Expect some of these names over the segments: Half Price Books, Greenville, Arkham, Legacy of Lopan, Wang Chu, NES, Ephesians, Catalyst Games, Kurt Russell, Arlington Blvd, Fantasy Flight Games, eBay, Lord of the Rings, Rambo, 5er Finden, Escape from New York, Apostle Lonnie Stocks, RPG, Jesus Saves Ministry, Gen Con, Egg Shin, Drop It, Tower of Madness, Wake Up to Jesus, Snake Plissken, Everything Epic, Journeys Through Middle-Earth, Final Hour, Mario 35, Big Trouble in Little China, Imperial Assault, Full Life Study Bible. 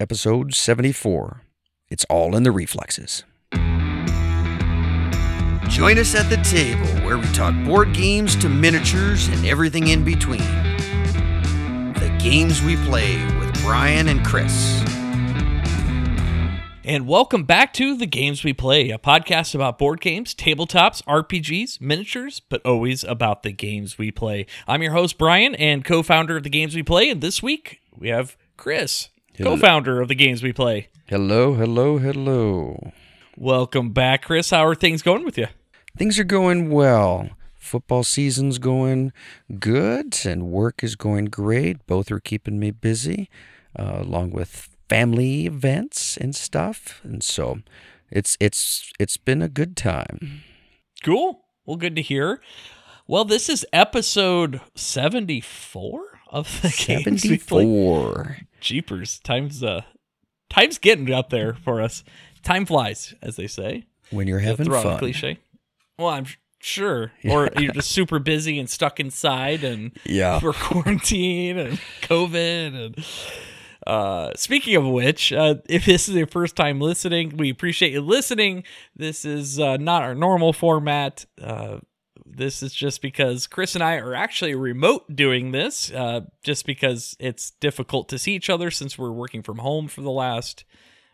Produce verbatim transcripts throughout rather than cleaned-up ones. episode seventy-four. It's all in the reflexes. Join us at the table where we talk board games to miniatures and everything in between. The games we play with Brian and Chris. And welcome back to The Games We Play, a podcast about board games, tabletops, R P Gs, miniatures, but always about the games we play. I'm your host, Brian, and co-founder of The Games We Play, and this week we have Chris, hello. Co-founder of The Games We Play. Hello, hello, hello. Welcome back, Chris. How are things going with you? Things are going well. Football season's going good, and work is going great. Both are keeping me busy, uh, along with family events and stuff, and so it's it's it's been a good time. Cool. Well, good to hear. Well, this is episode seventy-four of the seventy-four. Games We Play. Jeepers, time's uh, time's getting up there for us. Time flies, as they say. When you're having fun. Throw out a cliche. Well, I'm sure. Yeah. Or you're just super busy and stuck inside, and yeah, for quarantine and COVID and. Uh, speaking of which, uh, if this is your first time listening, we appreciate you listening. This is uh, not our normal format. Uh, this is just because Chris and I are actually remote doing this, uh, just because it's difficult to see each other since we're working from home for the last,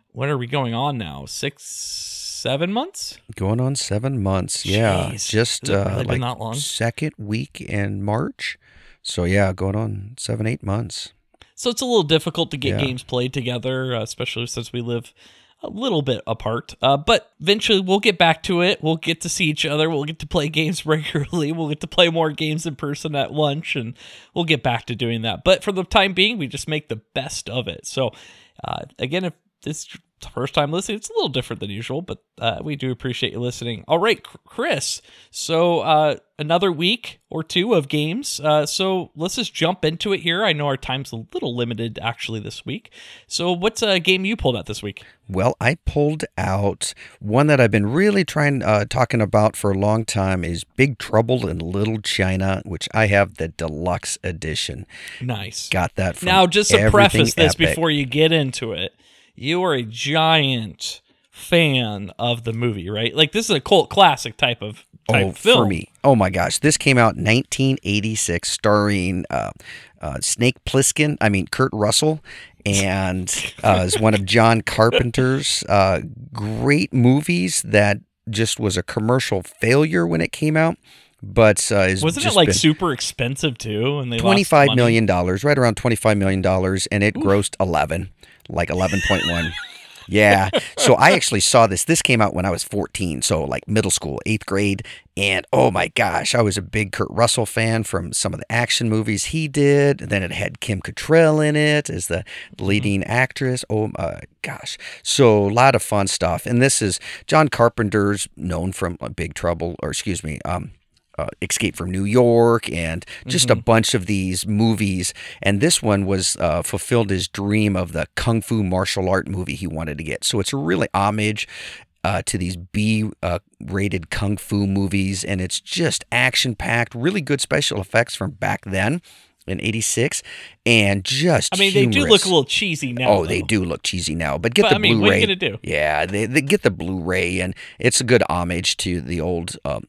what are we going on now? Six, seven months? Going on seven months. Jeez. Yeah. Just uh, really like not long. Second week in March. So yeah, going on seven, eight months. So it's a little difficult to get yeah. games played together, especially since we live a little bit apart. Uh, but eventually we'll get back to it. We'll get to see each other. We'll get to play games regularly. We'll get to play more games in person at lunch, and we'll get back to doing that. But for the time being, we just make the best of it. So uh, again, if this is the first time listening, it's a little different than usual, but uh, we do appreciate you listening. All right, Chris. So uh, another week or two of games. Uh, so let's just jump into it here. I know our time's a little limited actually this week. So what's a game you pulled out this week? Well, I pulled out one that I've been really trying uh, talking about for a long time is Big Trouble in Little China, which I have the deluxe edition. Nice. Got that from Now, just to preface this Epic. Before you get into it. You are a giant fan of the movie, right? Like, this is a cult classic type of type oh, film. For me. Oh, my gosh. This came out in nineteen eighty-six, starring uh, uh, Snake Plissken, I mean, Kurt Russell, and uh, is one of John Carpenter's uh, great movies that just was a commercial failure when it came out. But uh, wasn't it like super expensive too? And they twenty-five million dollars, right around twenty-five million dollars, and it Ooh. grossed eleven, like eleven point one. Yeah. So I actually saw this. This came out when I was fourteen, so like middle school, eighth grade. And oh my gosh, I was a big Kurt Russell fan from some of the action movies he did. And then it had Kim Cattrall in it as the leading mm-hmm. actress. Oh my gosh. So a lot of fun stuff. And this is John Carpenter's known from Big Trouble, or excuse me, um, Uh, Escape from New York, and just mm-hmm. a bunch of these movies. And this one was uh, fulfilled his dream of the kung fu martial art movie he wanted to get. So it's a really homage uh, to these B-rated uh, kung fu movies, and it's just action-packed, really good special effects from back then in eighty-six, and just I mean, humorous. They do look a little cheesy now. Oh, though. They do look cheesy now, but get but, the I mean, Blu-ray. What are you going to do? Yeah, they, they get the Blu-ray, and it's a good homage to the old... Um,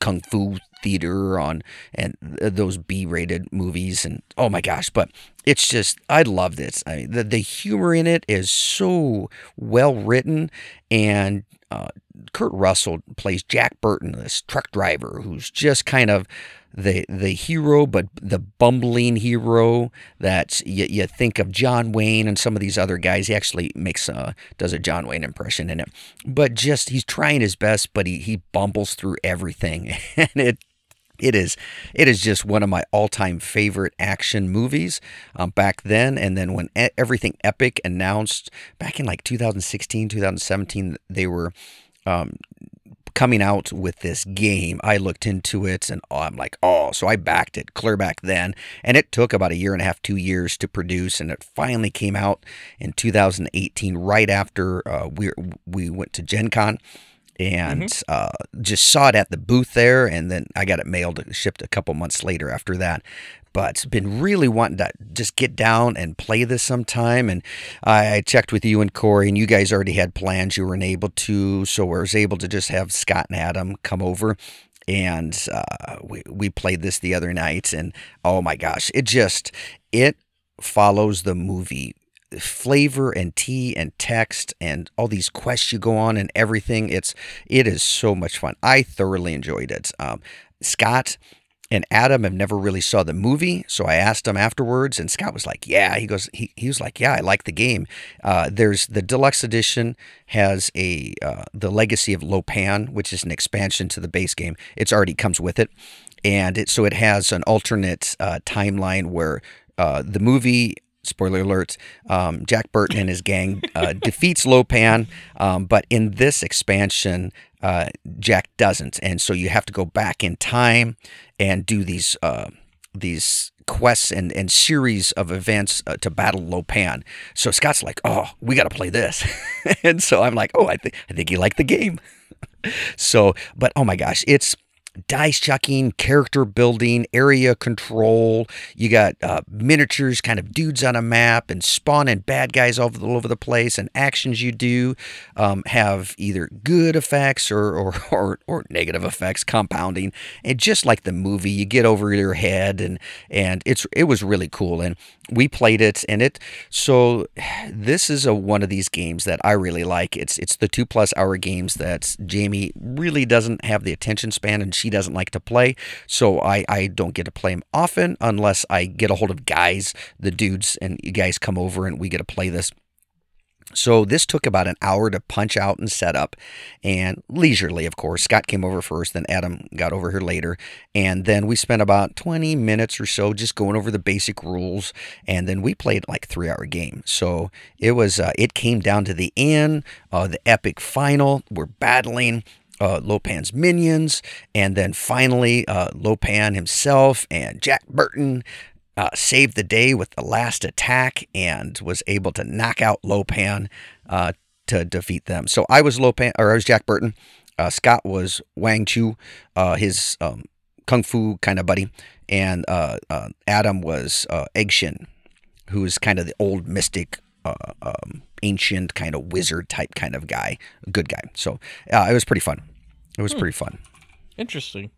kung fu theater on and those B-rated movies, and oh my gosh, but it's just I love this. I mean, the, the humor in it is so well written, and uh, Kurt Russell plays Jack Burton, this truck driver who's just kind of the the hero, but the bumbling hero that you, you think of John Wayne and some of these other guys. He actually makes a, does a John Wayne impression in it, but just he's trying his best, but he he bumbles through everything, and it it is it is just one of my all time favorite action movies um, back then. And then when e- Everything Epic announced back in like two thousand sixteen, two thousand seventeen, they were. Um, coming out with this game, I looked into it, and oh, I'm like, oh, so I backed it clear back then, and it took about a year and a half, two years to produce, and it finally came out in two thousand eighteen, right after uh, we we went to Gen Con, and mm-hmm. uh, just saw it at the booth there, and then I got it mailed, shipped a couple months later after that. But been really wanting to just get down and play this sometime. And I, I checked with you and Corey, and you guys already had plans. You weren't able to, so I was able to just have Scott and Adam come over. And uh, we, we played this the other night, and oh my gosh, it just, it follows the movie flavor and tea and text and all these quests you go on and everything. It's, it is so much fun. I thoroughly enjoyed it. Um, Scott and Adam have never really saw the movie, so I asked them afterwards, and Scott was like, yeah, he goes, he, he was like, yeah, I like the game. Uh, there's the deluxe edition has a uh, the Legacy of Lopan, which is an expansion to the base game. It's already comes with it, and it, so it has an alternate uh, timeline where uh, the movie, spoiler alert, um, Jack Burton and his gang uh, defeats Lopan, um, but in this expansion, Uh, Jack doesn't, and so you have to go back in time and do these uh, these quests and, and series of events uh, to battle Lopan. So Scott's like, "Oh, we got to play this," and so I'm like, "Oh, I think I think you like the game." So, but oh my gosh, it's dice chucking, character building, area control. You got uh, miniatures, kind of dudes on a map, and spawn and bad guys all over the place. And actions you do um, have either good effects or, or or or negative effects, compounding. And just like the movie, you get over your head, and and it's it was really cool. And we played it, and it so this is a one of these games that I really like. It's it's the two plus hour games that Jamie really doesn't have the attention span and. She doesn't like to play, so I, I don't get to play them often unless I get a hold of guys, the dudes, and you guys come over and we get to play this. So this took about an hour to punch out and set up, and leisurely, of course. Scott came over first, then Adam got over here later, and then we spent about twenty minutes or so just going over the basic rules, and then we played like a three-hour game. So it was uh, it came down to the end, uh, the epic final. We're battling Uh, Lopan's minions, and then finally uh, Lopan himself and Jack Burton uh, saved the day with the last attack and was able to knock out Lopan uh, to defeat them. So I was Lopan, or I was Jack Burton. Uh, Scott was Wang Chu, uh, his um, kung fu kind of buddy, and uh, uh, Adam was uh, Egg Shin, who is kind of the old mystic. Uh, um, ancient kind of wizard type kind of guy, good guy. So uh, it was pretty fun. It was hmm. pretty fun. Interesting.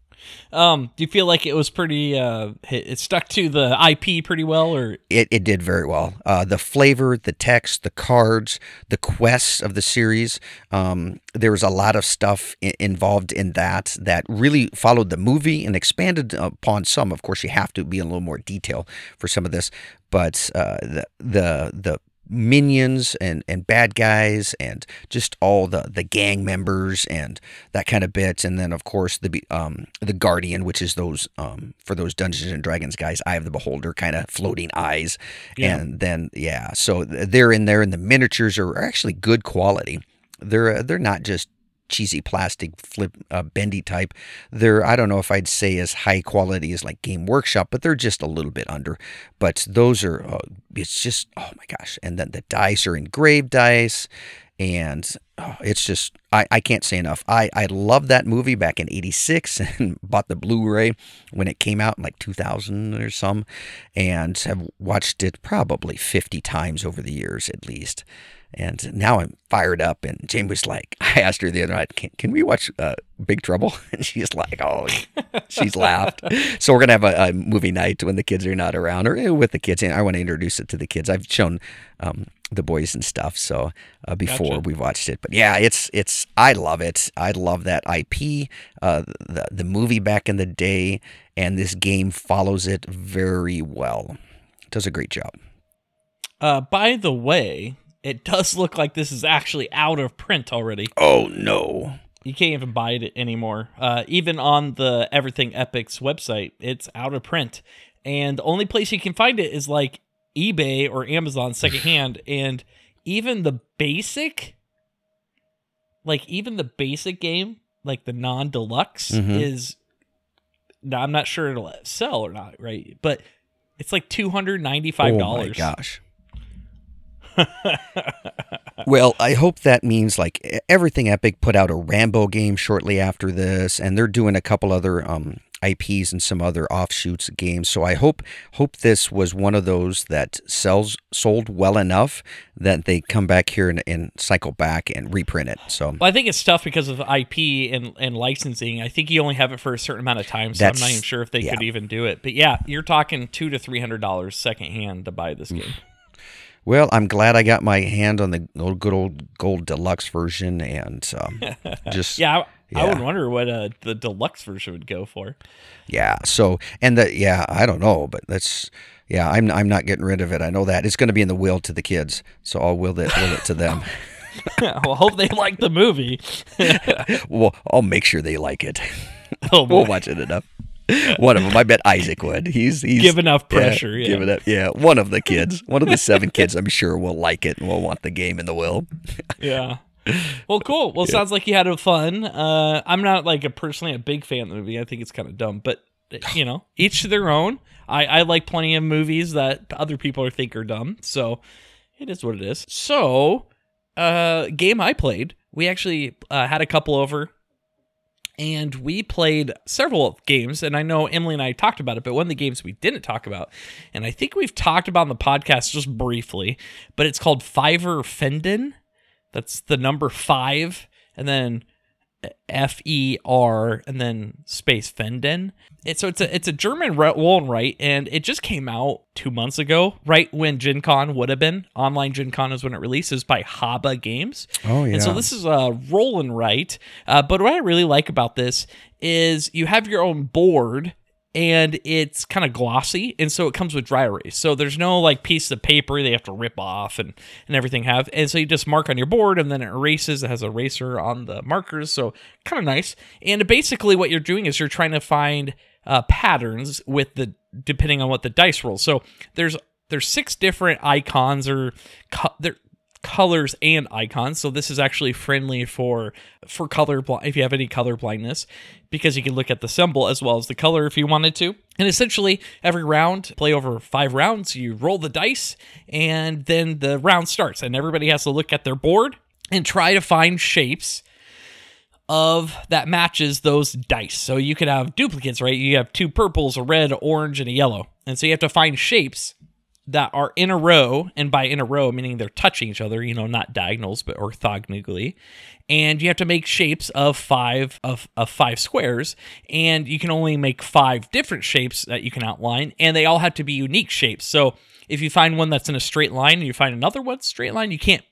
Um, do you feel like it was pretty? Uh, it stuck to the I P pretty well, or it, it did very well. Uh, the flavor, the text, the cards, the quests of the series. Um, there was a lot of stuff I- involved in that that really followed the movie and expanded upon some. Of course, you have to be in a little more detail for some of this, but uh, the the the minions and and bad guys and just all the the gang members and that kind of bit, and then of course the um the guardian, which is those um for those Dungeons and Dragons guys, Eye of the Beholder, kind of floating eyes. Yeah. And then yeah so they're in there, and the miniatures are actually good quality. They're they're not just cheesy plastic flip uh, bendy type. They're, I don't know if I'd say as high quality as like Game Workshop, but they're just a little bit under. But those are uh, it's just, oh my gosh. And then the dice are engraved dice, and oh, it's just I, I can't say enough. I I loved that movie back in eighty-six and bought the Blu-ray when it came out in like two thousand or some, and have watched it probably fifty times over the years at least. And now I'm fired up. And Jamie was like, I asked her the other night, can, can we watch uh, Big Trouble? And she's like, oh, she's laughed. So we're going to have a, a movie night when the kids are not around, or with the kids. And I want to introduce it to the kids. I've shown um, the boys and stuff. So uh, before gotcha. We watched it. But yeah, it's, it's, I love it. I love that I P, uh, the, the movie back in the day. And this game follows it very well. It does a great job. Uh, by the way, it does look like this is actually out of print already. Oh, no. You can't even buy it anymore. Uh, even on the Everything Epic's website, it's out of print. And the only place you can find it is like eBay or Amazon secondhand. And even the basic, like even the basic game, like the non-deluxe mm-hmm. is, now I'm not sure it'll sell or not, right? But it's like two hundred ninety-five dollars. Oh, my gosh. Well, I hope that means like Everything Epic put out a Rambo game shortly after this, and they're doing a couple other um, I Ps and some other offshoots games. So I hope hope this was one of those that sells sold well enough that they come back here and, and cycle back and reprint it. So well, I think it's tough because of I P and, and licensing. I think you only have it for a certain amount of time, so That's, I'm not even sure if they yeah. could even do it. But yeah, you're talking two to three hundred dollars secondhand to buy this game. Well, I'm glad I got my hand on the old, good old gold deluxe version, and um, just yeah. I, Yeah. I would wonder what uh, the deluxe version would go for. Yeah. So and the yeah, I don't know, but that's yeah. I'm I'm not getting rid of it. I know that it's going to be in the will to the kids, so I'll will it will it to them. Well, hope they like the movie. Well, I'll make sure they like it. Oh, boy. We'll watch it enough. One of them, I bet Isaac would. He's he's giving up pressure. Yeah, yeah. Giving up. Yeah, one of the kids, one of the seven kids, I'm sure will like it and will want the game in the will. Yeah. Well, cool. Well, yeah. Sounds like you had a fun. Uh, I'm not like a personally a big fan of the movie. I think it's kind of dumb, but you know, each to their own. I, I like plenty of movies that other people think are dumb, so it is what it is. So, uh, game I played. We actually uh, had a couple over, and we played several games. And I know Emily and I talked about it, but one of the games we didn't talk about, and I think we've talked about on the podcast just briefly, but it's called fiver Finden. That's the number five, and then F E R, and then space Fenden. It, so it's a it's a German roll and write, and it just came out two months ago, right when Gen Con would have been. Online Gen Con is when it releases by Haba Games. Oh, yeah. And so this is a roll and write, uh, but what I really like about this is you have your own board, and it's kind of glossy, and so it comes with dry erase. So there's no like piece of paper they have to rip off and, and everything have. And so you just mark on your board, and then it erases. It has an eraser on the markers, so kind of nice. And basically what you're doing is you're trying to find uh, patterns with the depending on what the dice rolls. So there's there's six different icons or co- there. colors and icons, so this is actually friendly for for color blind if you have any color blindness, because you can look at the symbol as well as the color if you wanted to. And essentially every round, play over five rounds, you roll the dice, and then the round starts, and everybody has to look at their board and try to find shapes of that matches those dice. So you could have duplicates, right? You have two purples, a red, an orange, and a yellow, and so you have to find shapes that are in a row, and by in a row, meaning they're touching each other, you know, not diagonals, but orthogonally. And you have to make shapes of five of, of five squares, and you can only make five different shapes that you can outline, and they all have to be unique shapes. So if you find one that's in a straight line and you find another one straight line, you can't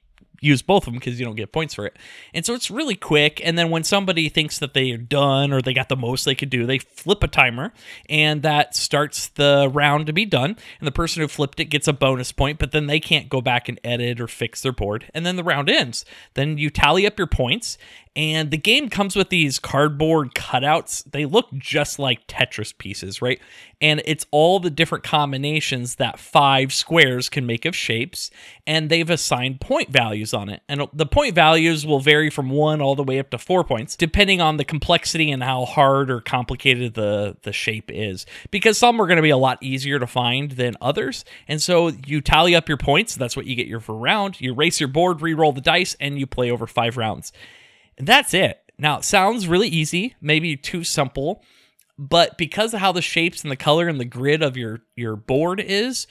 use both of them because you don't get points for it. And so it's really quick. And then when somebody thinks that they are done or they got the most they could do, they flip a timer, and that starts the round to be done. And the person who flipped it gets a bonus point, but then they can't go back and edit or fix their board. And then the round ends. Then you tally up your points. And the game comes with these cardboard cutouts. They look just like Tetris pieces, right? And it's all the different combinations that five squares can make of shapes, and they've assigned point values on it. And the point values will vary from one all the way up to four points, depending on the complexity and how hard or complicated the, the shape is. Because some are going to be a lot easier to find than others. And so you tally up your points. That's what you get your for round. You erase your board, re-roll the dice, and you play over five rounds. That's it. Now, it sounds really easy, maybe too simple, but because of how the shapes and the color and the grid of your, your board is,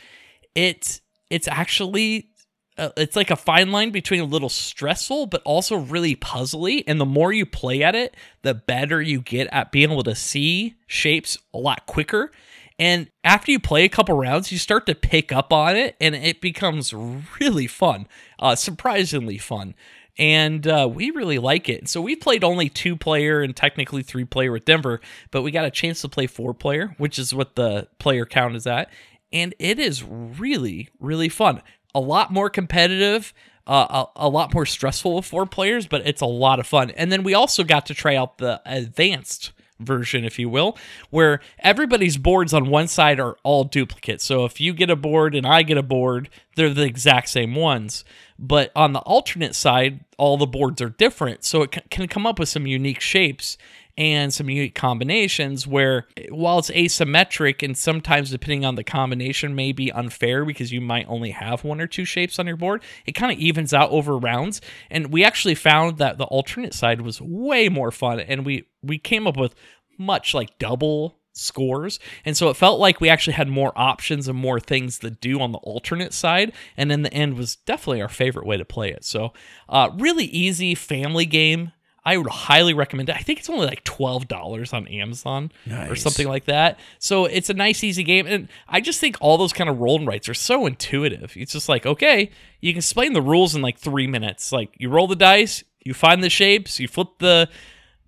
it's it's actually, uh, it's like a fine line between a little stressful, but also really puzzly. And the more you play at it, the better you get at being able to see shapes a lot quicker. And after you play a couple rounds, you start to pick up on it, and it becomes really fun, uh, surprisingly fun. And uh, we really like it. So we played only two-player and technically three-player with Denver, but we got a chance to play four-player, which is what the player count is at. And it is really, really fun. A lot more competitive, uh, a, a lot more stressful with four players, but it's a lot of fun. And then we also got to try out the advanced version, if you will, where everybody's boards on one side are all duplicates. So if you get a board and I get a board, they're the exact same ones. But on the alternate side, all the boards are different, so it can come up with some unique shapes. and some unique combinations where, while it's asymmetric and sometimes depending on the combination may be unfair because you might only have one or two shapes on your board, it kind of evens out over rounds. And we actually found that the alternate side was way more fun, and we we came up with much like double scores, and so it felt like we actually had more options and more things to do on the alternate side, and in the end was definitely our favorite way to play it. So uh really easy family game. I would highly recommend it. I think it's only like twelve dollars on Amazon nice. Or something like that. So it's a nice, easy game. And I just think all those kind of roll and writes are so intuitive. It's just like, okay, you can explain the rules in like three minutes. Like you roll the dice, you find the shapes, you flip the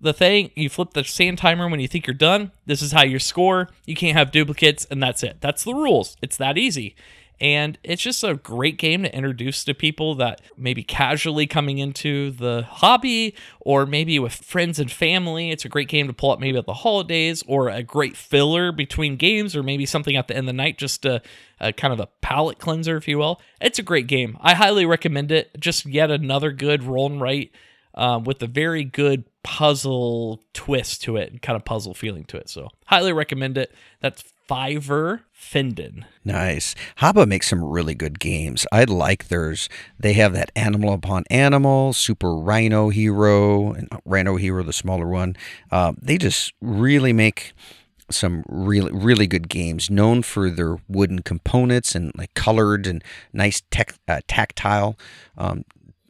the thing, you flip the sand timer when you think you're done. This is how you score. You can't have duplicates, and that's it. That's the rules. It's that easy. And it's just a great game to introduce to people that maybe casually coming into the hobby, or maybe with friends and family. It's a great game to pull up maybe at the holidays, or a great filler between games, or maybe something at the end of the night, just a, a kind of a palate cleanser, if you will. It's a great game. I highly recommend it. Just yet another good roll and write um, with a very good puzzle twist to it, and kind of puzzle feeling to it. So highly recommend it. That's fiver Finden. Nice. Haba makes some really good games. I like theirs. They have that Animal Upon Animal, Super Rhino Hero, and Rhino Hero, the smaller one. Uh, they just really make some really, really good games, known for their wooden components and like colored and nice tech, uh, tactile um,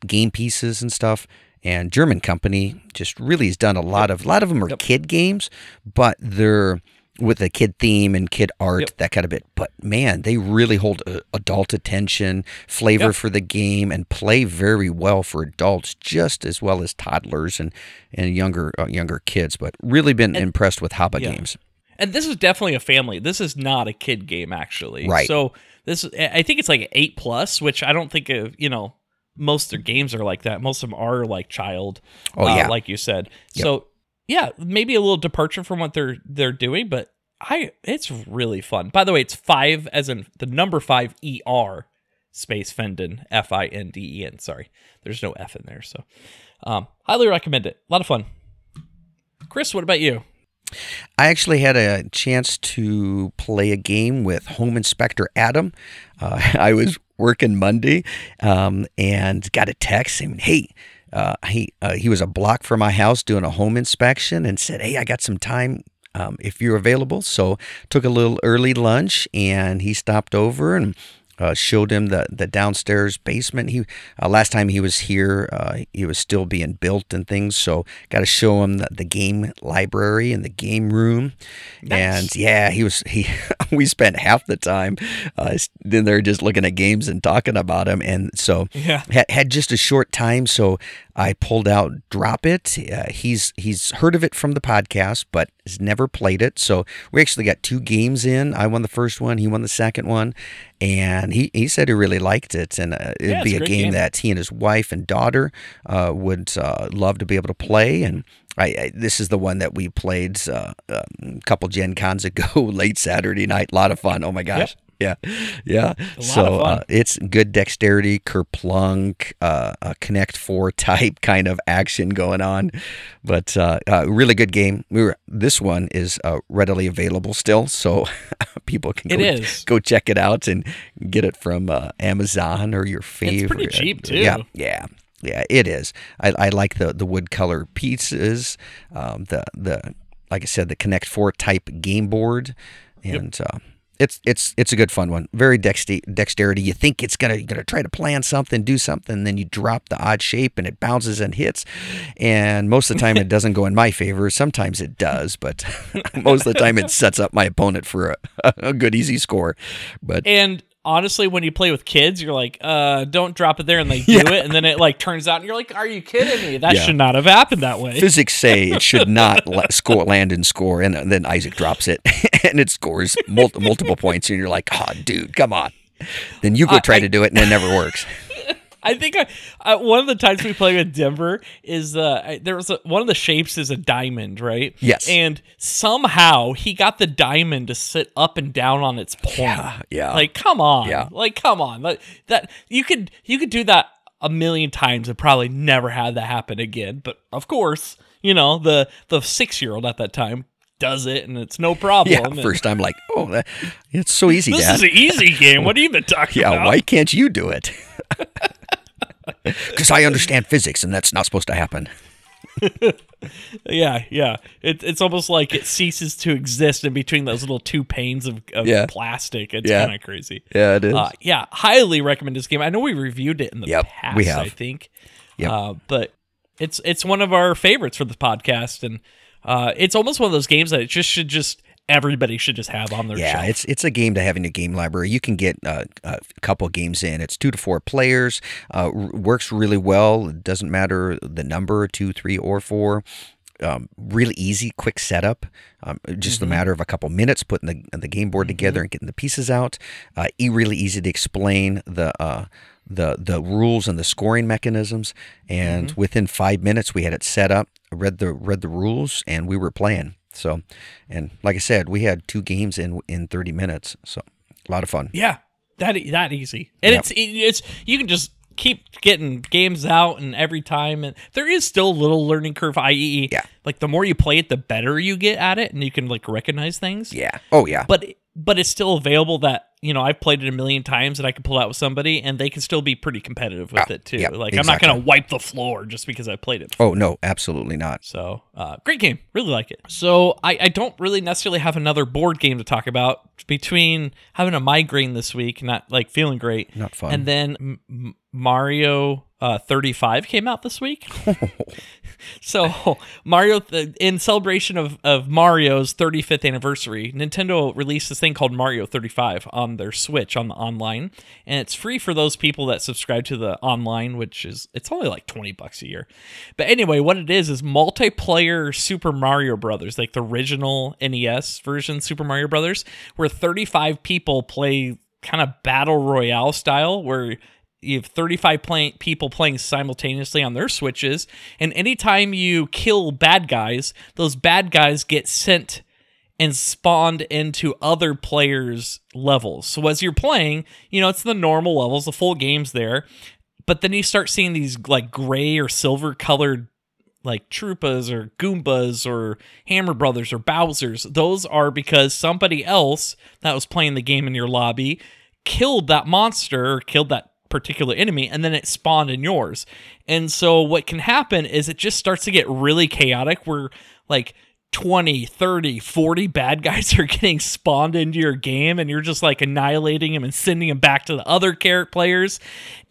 game pieces and stuff. And German Company just really has done a lot yep. of, a lot of them are yep. kid games, but they're with a kid theme and kid art, yep. that kind of bit. But man, they really hold uh, adult attention, flavor yep. for the game, and play very well for adults, just as well as toddlers and, and younger uh, younger kids. But really been and, impressed with Haba yeah. games. And this is definitely a family. This is not a kid game, actually. Right. So this, I think it's like eight plus, which I don't think of, you know, most of their games are like that. Most of them are like child, oh, uh, yeah. like you said. Yep. So yeah, maybe a little departure from what they're they're doing, but I it's really fun. By the way, it's five as in the number five E R space Finden, F I N D E N. Sorry, there's no F in there. So um, highly recommend it. A lot of fun. Chris, what about you? I actually had a chance to play a game with Home Inspector Adam. Uh, I was working Monday um, and got a text saying, hey, uh, he, uh, he was a block from my house doing a home inspection, and said, hey, I got some time um, if you're available. So took a little early lunch, and he stopped over and Uh, showed him the, the downstairs basement. He uh, last time he was here, uh, he was still being built and things. So got to show him the, the game library and the game room. Nice. And yeah, he was he. we spent half the time uh, in there just looking at games and talking about them. And so yeah. had, had just a short time. So I pulled out Drop It. Uh, he's he's heard of it from the podcast, but has never played it. So we actually got two games in. I won the first one. He won the second one. And he, he said he really liked it, and uh, it'd yeah, be a game, game that he and his wife and daughter uh, would uh, love to be able to play. And I, I, this is the one that we played uh, a couple Gen Cons ago, late Saturday night. A lot of fun. Oh, my gosh. Yep. Yeah, yeah. So uh, it's good dexterity, kerplunk, uh, a Connect Four type kind of action going on, but uh, uh, really good game. We were this one is uh, readily available still, so people can go, it is. go check it out and get it from uh, Amazon or your favorite. It's pretty cheap too. Yeah, yeah. Yeah, it is. I, I like the, the wood color pieces, um, the the like I said, the Connect Four type game board, and. Yep. Uh, It's it's it's a good fun one. Very dexti- dexterity. You think it's gonna you're gonna try to plan something, do something, and then you drop the odd shape and it bounces and hits. And most of the time it doesn't go in my favor. Sometimes it does, but most of the time it sets up my opponent for a, a good easy score. But and honestly, when you play with kids, you're like, uh, don't drop it there, and they do yeah. it, and then it like turns out, and you're like, are you kidding me? That yeah. should not have happened that way. Physics say it should not let score land and score, and then Isaac drops it, and it scores mul- multiple points, and you're like, oh, dude, come on. Then you go try I, I, to do it, and it never works. I think I, I, one of the times we played with Denver is uh, I, there was a, one of the shapes is a diamond, right? Yes. And somehow he got the diamond to sit up and down on its point. Yeah. yeah. Like, come on. Yeah. Like, come on. Like, that you could you could do that a million times and probably never have that happen again. But of course, you know, the the six-year-old at that time does it, and it's no problem. Yeah, first I'm like, oh, that, it's so easy, Dad. This is an easy game. What are you even talking yeah, about? Yeah, why can't you do it? Because I understand physics, and that's not supposed to happen. yeah, yeah. It, it's almost like it ceases to exist in between those little two panes of, of yeah. plastic. It's yeah. kind of crazy. Yeah, it is. Uh, yeah, highly recommend this game. I know we reviewed it in the yep, past, we have. I think. Yeah, uh, but it's it's one of our favorites for the podcast, and uh, it's almost one of those games that it just should just everybody should just have on their yeah, shelf. Yeah, it's it's a game to have in your game library. You can get uh, a couple games in. It's two to four players. Uh, works really well. It doesn't matter the number, two, three, or four. Um, really easy, quick setup. Um, just mm-hmm. a matter of a couple minutes putting the the game board mm-hmm. together and getting the pieces out. Uh, really easy to explain the. Uh, the the rules and the scoring mechanisms, and mm-hmm. within five minutes we had it set up, read the read the rules, and we were playing. So, and like I said, we had two games in in thirty minutes, so a lot of fun. Yeah, that that easy. And yeah. it's it's you can just keep getting games out, and every time, and there is still a little learning curve, i e yeah. like the more you play it, the better you get at it, and you can like recognize things. Yeah. Oh yeah. But but it's still available that, you know, I've played it a million times and I can pull out with somebody and they can still be pretty competitive with oh, it too. Yeah, like exactly. I'm not going to wipe the floor just because I played it before. Oh no, absolutely not. So uh, great game. Really like it. So I, I don't really necessarily have another board game to talk about between having a migraine this week, not like feeling great. Not fun. And then M- Mario uh, thirty-five came out this week. So Mario, th- in celebration of, of Mario's thirty-fifth anniversary, Nintendo released this thing called Mario thirty-five on their Switch on the online, and it's free for those people that subscribe to the online, which is it's only like twenty bucks a year. But anyway, what it is is multiplayer Super Mario Brothers, like the original N E S version Super Mario Brothers, where thirty-five people play kind of battle royale style, where you have thirty-five play- people playing simultaneously on their Switches, and anytime you kill bad guys, those bad guys get sent and spawned into other players' levels. So as you're playing, you know, it's the normal levels, the full game's there, but then you start seeing these like gray or silver colored like Troopas or Goombas or Hammer Brothers or Bowsers. Those are because somebody else that was playing the game in your lobby killed that monster or killed that particular enemy, and then it spawned in yours. And so what can happen is it just starts to get really chaotic, where like twenty, thirty, forty bad guys are getting spawned into your game, and you're just like annihilating them and sending them back to the other character players.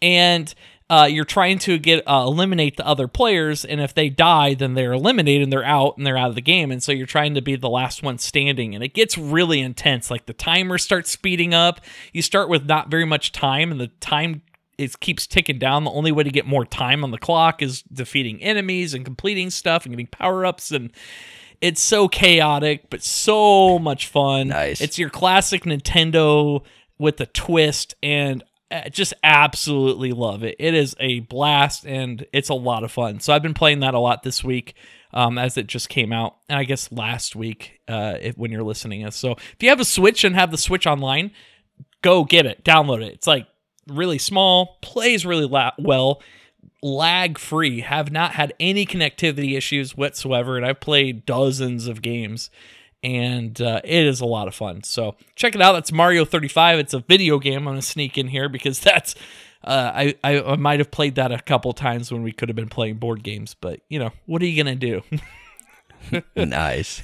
And uh, you're trying to get uh, eliminate the other players, and if they die, then they're eliminated and they're out and they're out of the game. And so you're trying to be the last one standing, and it gets really intense. Like the timer starts speeding up. You start with not very much time, and the time it keeps ticking down. The only way to get more time on the clock is defeating enemies and completing stuff and getting power-ups, and it's so chaotic, but so much fun. Nice. It's your classic Nintendo with a twist, and I just absolutely love it. It is a blast, and it's a lot of fun. So I've been playing that a lot this week um, as it just came out, and I guess last week uh, if, when you're listening. So if you have a Switch and have the Switch online, go get it. Download it. It's like really small, plays really la- well, lag free, have not had any connectivity issues whatsoever, and I've played dozens of games, and uh, it is a lot of fun. So check it out. That's Mario thirty-five. It's a video game. I'm gonna sneak in here because that's uh I, I, I might have played that a couple times when we could have been playing board games, but you know, what are you gonna do? Nice.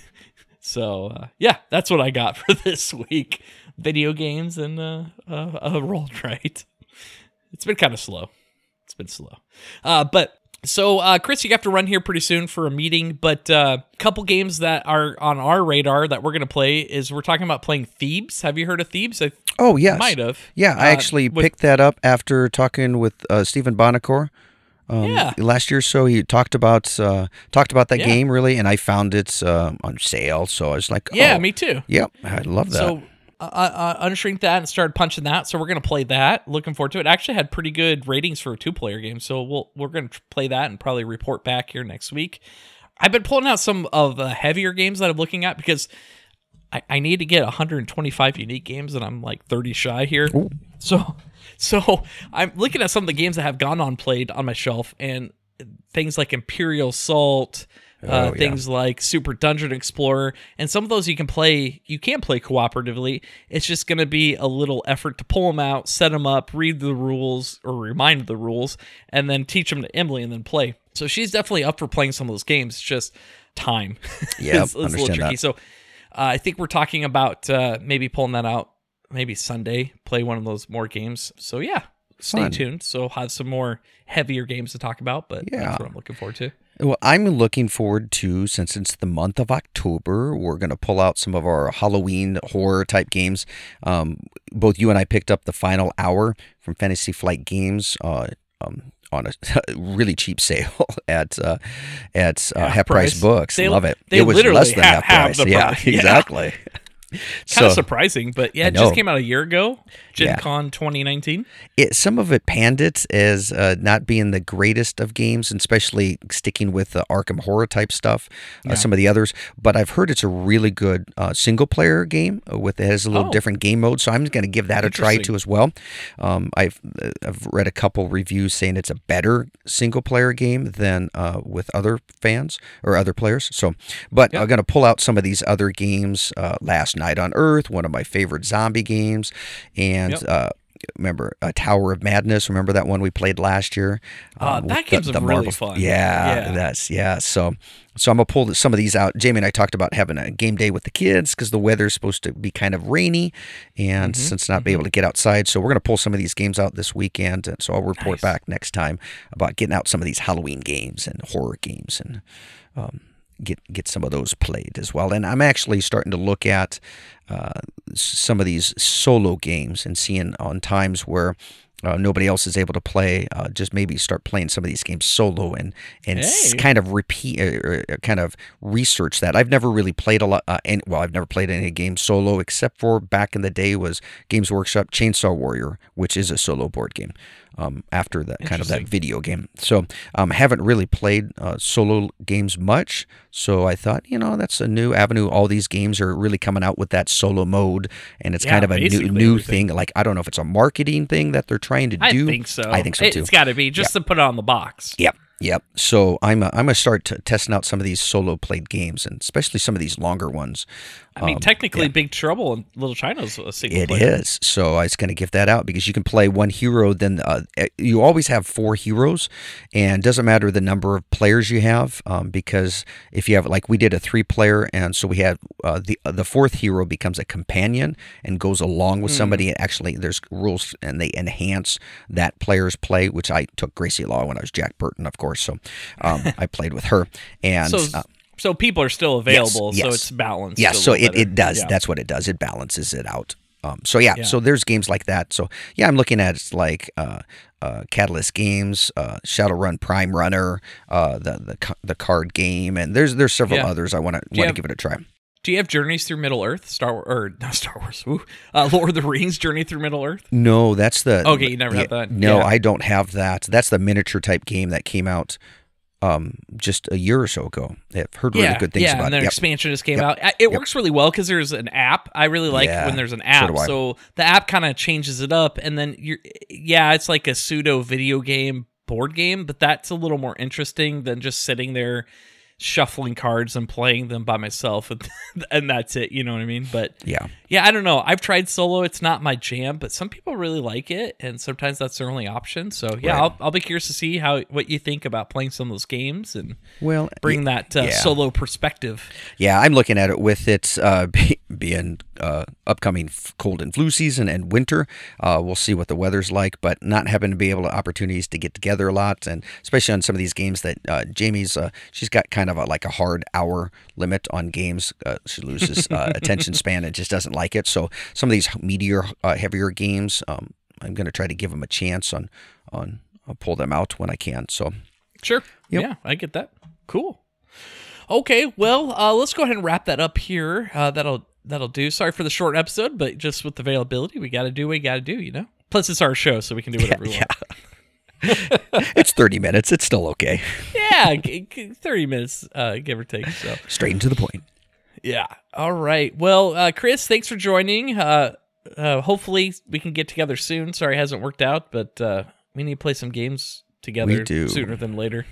So uh, yeah, that's what I got for this week. Video games and uh, uh, a roll right. It's been kind of slow. It's been slow. Uh, but so, uh, Chris, you have to run here pretty soon for a meeting, but a uh, couple games that are on our radar that we're going to play is we're talking about playing Thebes. Have you heard of Thebes? I oh, yes. Might have. Yeah, I uh, actually with, picked that up after talking with uh, Stephen Bonacor. Um, yeah. Last year or so, he talked about uh, talked about that yeah. game, really, and I found it uh, on sale, so I was like, oh, yeah, me too. Yep, yeah, I love that. So, Uh, uh, unshrink that and started punching that, so we're gonna play that. Looking forward to it. Actually had pretty good ratings for a two-player game, so we'll we're gonna play that and probably report back here next week. I've been pulling out some of the heavier games that I'm looking at because I, I need to get one hundred twenty-five unique games, and I'm like thirty shy here. Ooh. So, so I'm looking at some of the games that have gone on played on my shelf, and things like Imperial Assault, uh, oh, things yeah. like Super Dungeon Explorer, and some of those you can play, you can play cooperatively. It's just going to be a little effort to pull them out, set them up, read the rules or remind the rules, and then teach them to Emily and then play. So she's definitely up for playing some of those games. It's just time. Yeah, it's, it's a little tricky. That. So uh, I think we're talking about uh, maybe pulling that out maybe Sunday, play one of those more games. So yeah, stay Fun. tuned. So we'll have some more heavier games to talk about, but yeah. that's what I'm looking forward to. Well, I'm looking forward to, since it's the month of October, we're going to pull out some of our Halloween horror type games. Um, both you and I picked up the Final Hour from Fantasy Flight Games uh, um, on a really cheap sale at uh, at uh, half, half Price, Price Books. They, Love it. They it was literally less than half, half price. The price. Yeah, yeah. exactly. Kind so, of surprising, but yeah, it just came out a year ago, Gen yeah. Con twenty nineteen. It, some of it panned it as uh, not being the greatest of games, and especially sticking with the Arkham horror type stuff, yeah. uh, some of the others. But I've heard it's a really good uh, single player game with it has a little oh. different game mode, so I'm going to give that a try too as well. Um, I've I've read a couple reviews saying it's a better single player game than uh, with other fans or other players. So, but yeah. I'm going to pull out some of these other games uh, last night. Night on Earth, one of my favorite zombie games, and yep. uh, remember uh, Tower of Madness. Remember that one we played last year? Uh, um, that game's the, the really Marvel... fun. Yeah, yeah, that's yeah. So, so I'm gonna pull some of these out. Jamie and I talked about having a game day with the kids because the weather's supposed to be kind of rainy, and mm-hmm. since not mm-hmm. be able to get outside, so we're gonna pull some of these games out this weekend. And so I'll report nice. back next time about getting out some of these Halloween games and horror games and. Um, Get get some of those played as well. And I'm actually starting to look at uh, some of these solo games and seeing on times where uh, nobody else is able to play, uh, just maybe start playing some of these games solo and and hey. s- kind of repeat or, or kind of research that. I've never really played a lot. Uh, and well, I've never played any game solo except for back in the day was Games Workshop Chainsaw Warrior, which is a solo board game. Um, after that kind of that video game. So um, haven't really played uh, solo games much. So I thought, you know, that's a new avenue. All these games are really coming out with that solo mode. And it's yeah, kind of a new new everything. thing. Like, I don't know if it's a marketing thing that they're trying to I do. I think so. I think so, too. It's got to be just yep. to put it on the box. Yep. Yep. So I'm uh, I'm gonna start t- testing out some of these solo played games, and especially some of these longer ones. I mean, um, technically, yeah. Big Trouble in Little China is a single. It player. is. So I was gonna give that out because you can play one hero. Then uh, you always have four heroes, and doesn't matter the number of players you have, um, because if you have like we did a three player, and so we had uh, the uh, the fourth hero becomes a companion and goes along with mm. somebody. And actually, there's rules, and they enhance that player's play, which I took Gracie Law when I was Jack Burton, of course. So um, I played with her, and so, uh, so people are still available. Yes, yes. So it's balanced. Yeah, so it, it does. Yeah. That's what it does. It balances it out. Um, so yeah, yeah, so there's games like that. So yeah, I'm looking at it's like uh, uh, Catalyst Games, uh, Shadowrun Prime Runner, uh, the the the card game, and there's there's several yeah. others. I want to want to give it a try. Do you have Journeys Through Middle-Earth? Star Wars, or not Star Wars, woo, uh, Lord of the Rings, Journey Through Middle-Earth? No, that's the... Okay, you never yeah, had that. No, yeah. I don't have that. That's the miniature type game that came out um, just a year or so ago. I've heard really yeah, good things yeah, about it. Yeah, and their yep. expansion just came yep. out. It yep. works really well because there's an app. I really like yeah, when there's an app. So, so the app kind of changes it up, and then, you're, yeah, it's like a pseudo video game, board game, but that's a little more interesting than just sitting there shuffling cards and playing them by myself, and, and that's it, you know what I mean? But yeah, yeah, I don't know. I've tried solo. It's not my jam, but some people really like it, and sometimes that's their only option. So yeah, right. I'll, I'll be curious to see how what you think about playing some of those games and well, bring that uh, yeah. solo perspective. Yeah, I'm looking at it with its uh, being uh, upcoming cold and flu season and winter. Uh, we'll see what the weather's like, but not having to be able to opportunities to get together a lot, and especially on some of these games that uh, Jamie's, uh, she's got kind of of a, like a hard hour limit on games. Uh, she loses uh, attention span and just doesn't like it. So some of these meatier, uh, heavier games, um, I'm going to try to give them a chance on, on I'll pull them out when I can. So sure. Yep. Yeah, I get that. Cool. Okay. Well, uh, let's go ahead and wrap that up here. Uh, that'll, that'll do. Sorry for the short episode, but just with availability, we got to do what we got to do, you know, plus it's our show, so we can do whatever yeah, we want. Yeah. It's thirty minutes. It's still okay. Yeah, thirty minutes, uh, give or take. So straight into the point. Yeah. All right. Well, uh, Chris, thanks for joining. Uh, uh, hopefully we can get together soon. Sorry, it hasn't worked out, but uh, we need to play some games together sooner than later.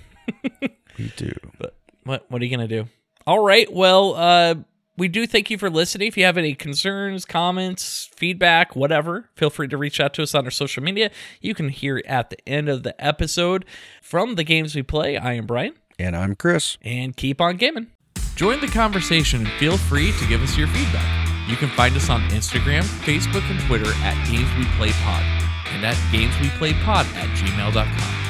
We do. But What What are you going to do? All right. Well, uh, we do thank you for listening. If you have any concerns, comments, feedback, whatever, feel free to reach out to us on our social media. You can hear at the end of the episode. From the games we play, I am Brian. And I'm Chris. And keep on gaming. Join the conversation and feel free to give us your feedback. You can find us on Instagram, Facebook, and Twitter at Games We Play Pod, and at Games We Play Pod at gmail dot com.